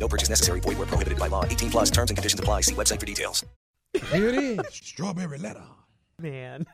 No purchase necessary. Void where prohibited by law. 18 plus terms and conditions apply. See website for details. Here it is. Strawberry letter. Man.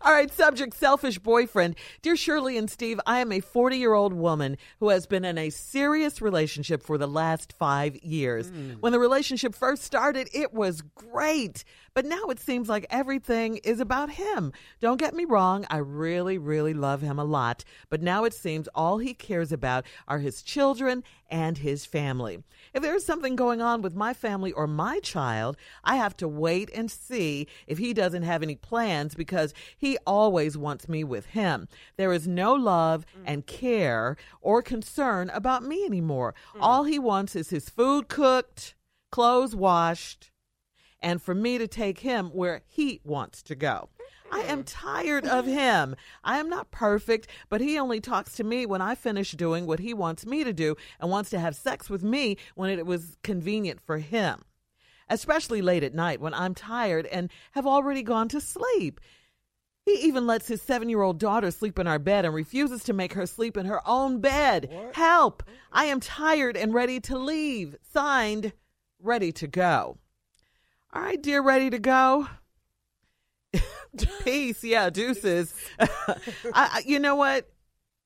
All right. Subject, selfish boyfriend. Dear Shirley and Steve, I am a 40-year-old woman who has been in a serious relationship for the last 5 years. When the relationship first started, it was great. But now it seems like everything is about him. Don't get me wrong. I really, really love him a lot. But now it seems all he cares about are his children and his family. If there's something going on with my family or my child, I have to wait and see if he doesn't have any plans because he always wants me with him. There is no love and care or concern about me anymore. All he wants is his food cooked, clothes washed, and for me to take him where he wants to go. I am tired of him. I am not perfect, but he only talks to me when I finish doing what he wants me to do and wants to have sex with me when it was convenient for him, especially late at night when I'm tired and have already gone to sleep. He even lets his 7-year-old daughter sleep in our bed and refuses to make her sleep in her own bed. What? Help! I am tired and ready to leave. Signed, ready to go. All right, dear, ready to go. Peace. Yeah, deuces. You know what?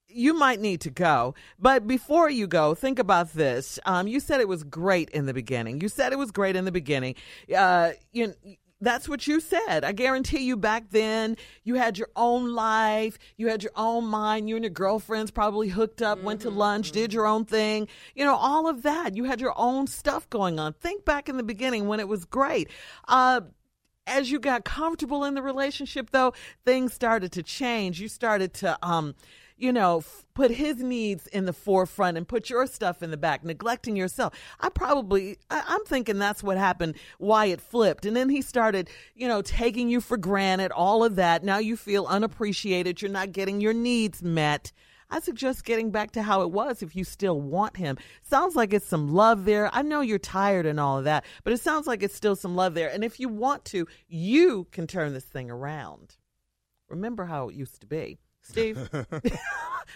You might need to go. But before you go, think about this. You said it was great in the beginning. That's what you said. I guarantee you back then you had your own life. You had your own mind. You and your girlfriends probably hooked up, went to lunch, did your own thing. You know, all of that. You had your own stuff going on. Think back in the beginning when it was great. As you got comfortable in the relationship, though, things started to change. You started to, put his needs in the forefront and put your stuff in the back, neglecting yourself. I'm thinking that's what happened, why it flipped. And then he started, taking you for granted, all of that. Now you feel unappreciated. You're not getting your needs met. I suggest getting back to how it was if you still want him. Sounds like it's some love there. I know you're tired and all of that, but it sounds like it's still some love there. And if you want to, you can turn this thing around. Remember how it used to be. Steve,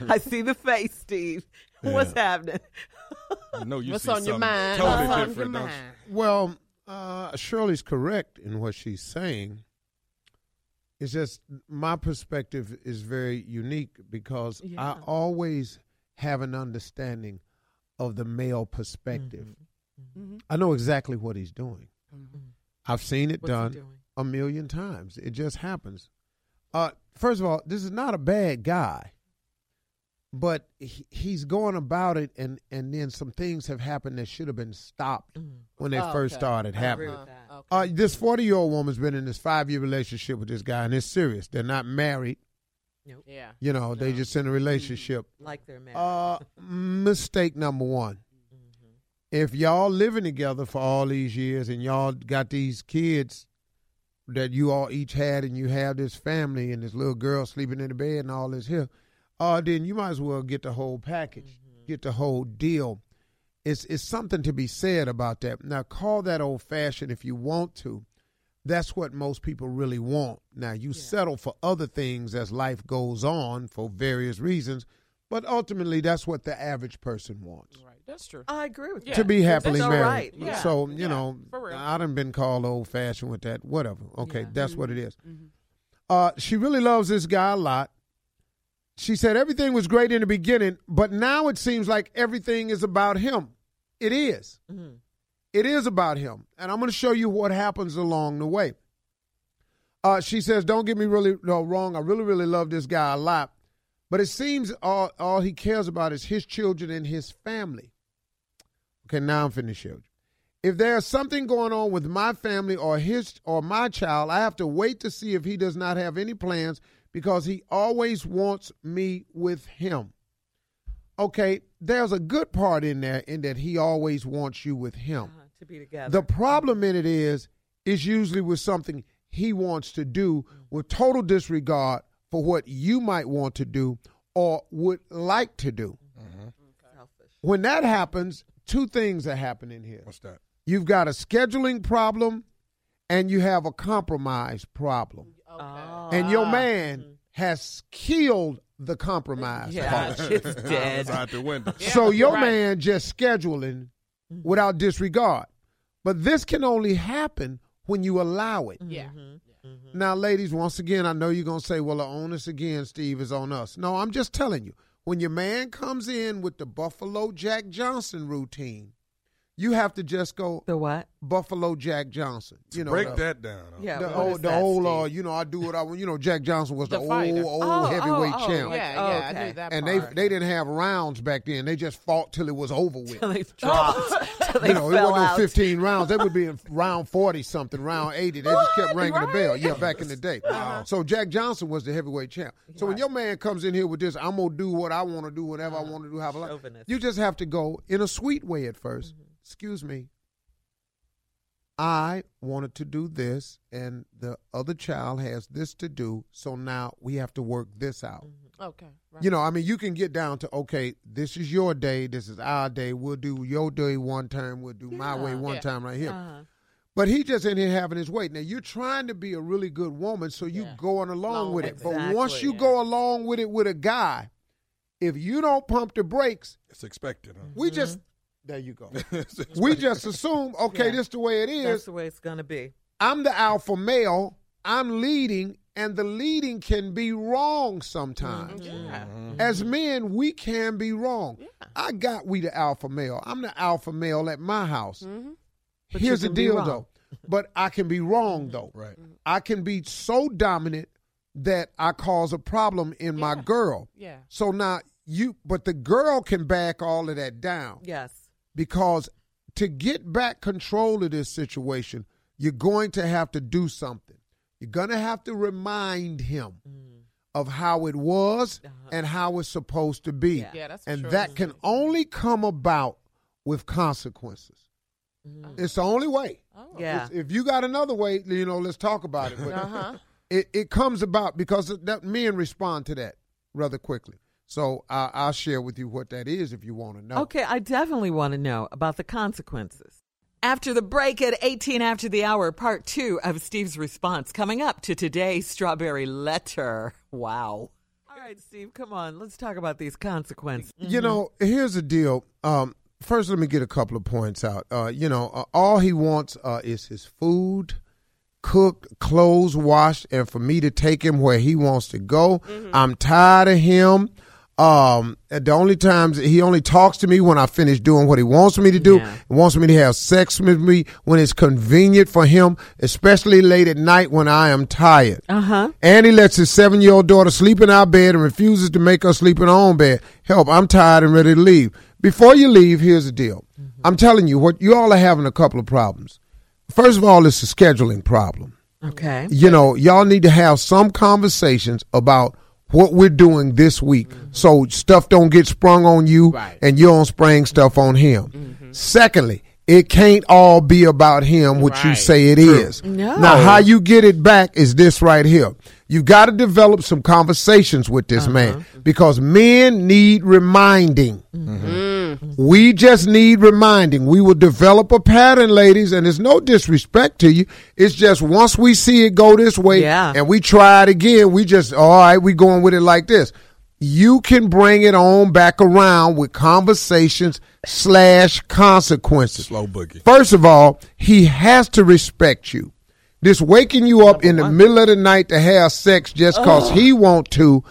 I see the face, Steve. Yeah. What's happening? I know you What's see on your mind? Totally What's different, on your mind? Well, Shirley's correct in what she's saying. It's just my perspective is very unique because I always have an understanding of the male perspective. Mm-hmm. Mm-hmm. I know exactly what he's doing. Mm-hmm. I've seen it done a million times. It just happens. First of all, this is not a bad guy, but he's going about it, and then some things have happened that should have been stopped when they first started happening. This 40-year-old woman's been in this 5-year relationship with this guy, and it's serious. They're not married. Nope. Yeah. They just in a relationship. Like they're married. Mistake number one. Mm-hmm. If y'all living together for all these years and y'all got these kids that you all each had and you have this family and this little girl sleeping in the bed and all this here, then you might as well get the whole package, get the whole deal. It's something to be said about that. Now, call that old-fashioned if you want to. That's what most people really want. Now, you settle for other things as life goes on for various reasons, but ultimately that's what the average person wants. Right. That's true. I agree with you. To be happily married. Right. Yeah. So, I done been called old-fashioned with that. Whatever. Okay, that's what it is. Mm-hmm. She really loves this guy a lot. She said everything was great in the beginning, but now it seems like everything is about him. It is. Mm-hmm. It is about him. And I'm going to show you what happens along the way. She says, don't get me wrong. I really, really love this guy a lot. But it seems all he cares about is his children and his family. Okay, now I'm finished, children. If there's something going on with my family or his or my child, I have to wait to see if he does not have any plans because he always wants me with him. Okay, there's a good part in there in that he always wants you with him. To be together. The problem in it is It's usually with something he wants to do with total disregard for what you might want to do or would like to do. Mm-hmm. Okay. When that happens, two things are happening here. What's that? You've got a scheduling problem and you have a compromise problem. Okay. Oh, and your man has killed the compromise part. It's dead. It's out the window. Yeah, so your man just scheduling without disregard. But this can only happen when you allow it. Yeah. Mm-hmm. Mm-hmm. Now, ladies, once again, I know you're going to say, well, the onus again, Steve, is on us. No, I'm just telling you. When your man comes in with the Buffalo Jack Johnson routine, you have to just go. The what? Buffalo Jack Johnson. You know, break that down. Yeah, I do what I want. You know, Jack Johnson was the old heavyweight champ. Yeah, I knew that. And they didn't have rounds back then. They just fought till it was over with. Till they dropped. Till they fell it wasn't 15 rounds. They would be in round 40 something, round 80. They just kept ringing the bell. Yeah, back in the day. Uh-huh. So Jack Johnson was the heavyweight champ. So when your man comes in here with this, I'm gonna do what I want to do, whatever I want to do, have a life. You just have to go in a sweet way at first. Mm-hmm. Excuse me, I wanted to do this, and the other child has this to do, so now we have to work this out. Mm-hmm. Okay. Right. You know, I mean, you can get down to, okay, this is your day, this is our day, we'll do your day one time, we'll do my way one time right here. Uh-huh. But he just in here having his way. Now, you're trying to be a really good woman, so you're going along with it. Exactly, but once you go along with it with a guy, if you don't pump the brakes. It's expected. Huh? We just. There you go. We just assume, okay, this is the way it is. That's the way it's going to be. I'm the alpha male. I'm leading, and the leading can be wrong sometimes. Mm-hmm. Yeah. Mm-hmm. As men, we can be wrong. Yeah. We the alpha male. I'm the alpha male at my house. Mm-hmm. Here's the deal, though. But I can be wrong, though. Right. Mm-hmm. I can be so dominant that I cause a problem in my girl. Yeah. So now but the girl can back all of that down. Yes. Because to get back control of this situation, you're going to have to do something. You're going to have to remind him of how it was and how it's supposed to be. Yeah. That can only come about with consequences. Mm-hmm. It's the only way. Oh. Yeah. If you got another way, you know, let's talk about it. But it comes about because that men respond to that rather quickly. So I'll share with you what that is if you want to know. Okay, I definitely want to know about the consequences. After the break at 18 after the hour, part 2 of Steve's response coming up to today's Strawberry Letter. Wow. All right, Steve, come on. Let's talk about these consequences. Mm-hmm. You know, here's the deal. First, let me get a couple of points out. All he wants is his food. Cooked, clothes washed, and for me to take him where he wants to go. Mm-hmm. I'm tired of him. The only times he only talks to me when I finish doing what he wants me to do. He wants me to have sex with me when it's convenient for him, especially late at night when I am tired. Uh-huh. And he lets his 7-year-old daughter sleep in our bed and refuses to make her sleep in her own bed. Help, I'm tired and ready to leave. Before you leave, here's the deal. Mm-hmm. I'm telling you, what you all are having a couple of problems. First of all, it's a scheduling problem. Okay. You know, y'all need to have some conversations about what we're doing this week, so stuff don't get sprung on you and you don't spring stuff on him. Mm-hmm. Secondly, it can't all be about him, which you say it is. No. Now, how you get it back is this right here. You got to develop some conversations with this man because men need reminding. Mm-hmm. We just need reminding. We will develop a pattern, ladies, and it's no disrespect to you. It's just once we see it go this way and we try it again, we just, all right, we going with it like this. You can bring it on back around with conversations / consequences. Slow boogie. First of all, he has to respect you. This waking you up in the middle of the night to have sex just because he want to,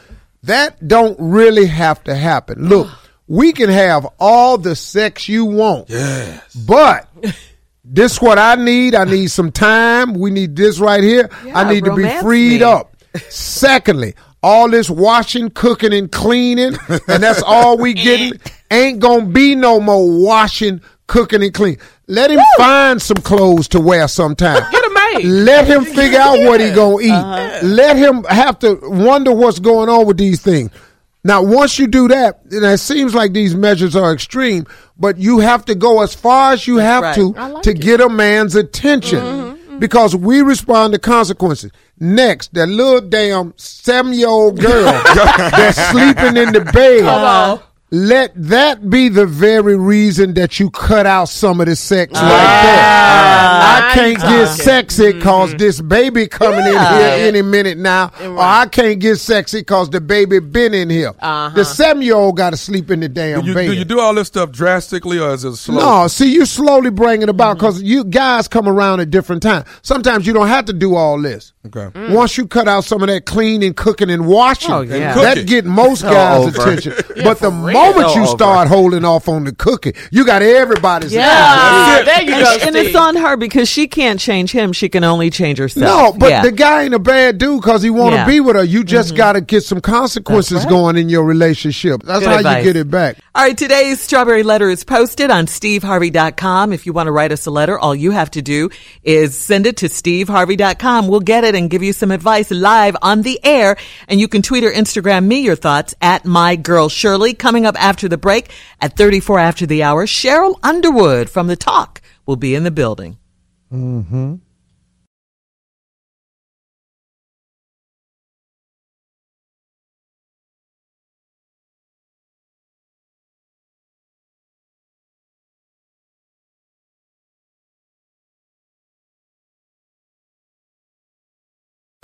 that don't really have to happen. Look, we can have all the sex you want. Yes. But this is what I need. I need some time. We need this right here. Yeah, I need to be freed up. Secondly, all this washing, cooking, and cleaning, and that's all we getting, ain't going to be no more washing, cooking, and cleaning. Let him find some clothes to wear sometime. Let him figure out what he gonna eat. Let him have to wonder what's going on with these things. Now, once you do that, and it seems like these measures are extreme, but you have to go as far as you have to get a man's attention. Mm-hmm. because we respond to consequences. Next, that little damn 7-year-old girl that's sleeping in the bed. Come on. Let that be the very reason that you cut out some of the sex like that. I can't get sexy because this baby coming in here any minute now. Right. Or I can't get sexy because the baby been in here. Uh-huh. The 7-year-old got to sleep in the damn bed. Do you do all this stuff drastically or is it slow? No, see, you slowly bring it about because you guys come around at different times. Sometimes you don't have to do all this. Okay. Mm. Once you cut out some of that cleaning, cooking, and washing, that get most guys' attention. But the moment you start holding off on the cooking, you got everybody's attention. There you go. And it's on her because she can't change him. She can only change herself. No, but the guy ain't a bad dude because he want to be with her. You just got to get some consequences going in your relationship. That's good how advice. You get it back. All right, today's Strawberry Letter is posted on SteveHarvey.com. If you want to write us a letter, all you have to do is send it to SteveHarvey.com. We'll get it and give you some advice live on the air. And you can tweet or Instagram me your thoughts at My Girl Shirley. Coming up after the break at 34 after the hour, Cheryl Underwood from The Talk will be in the building. Mm-hmm.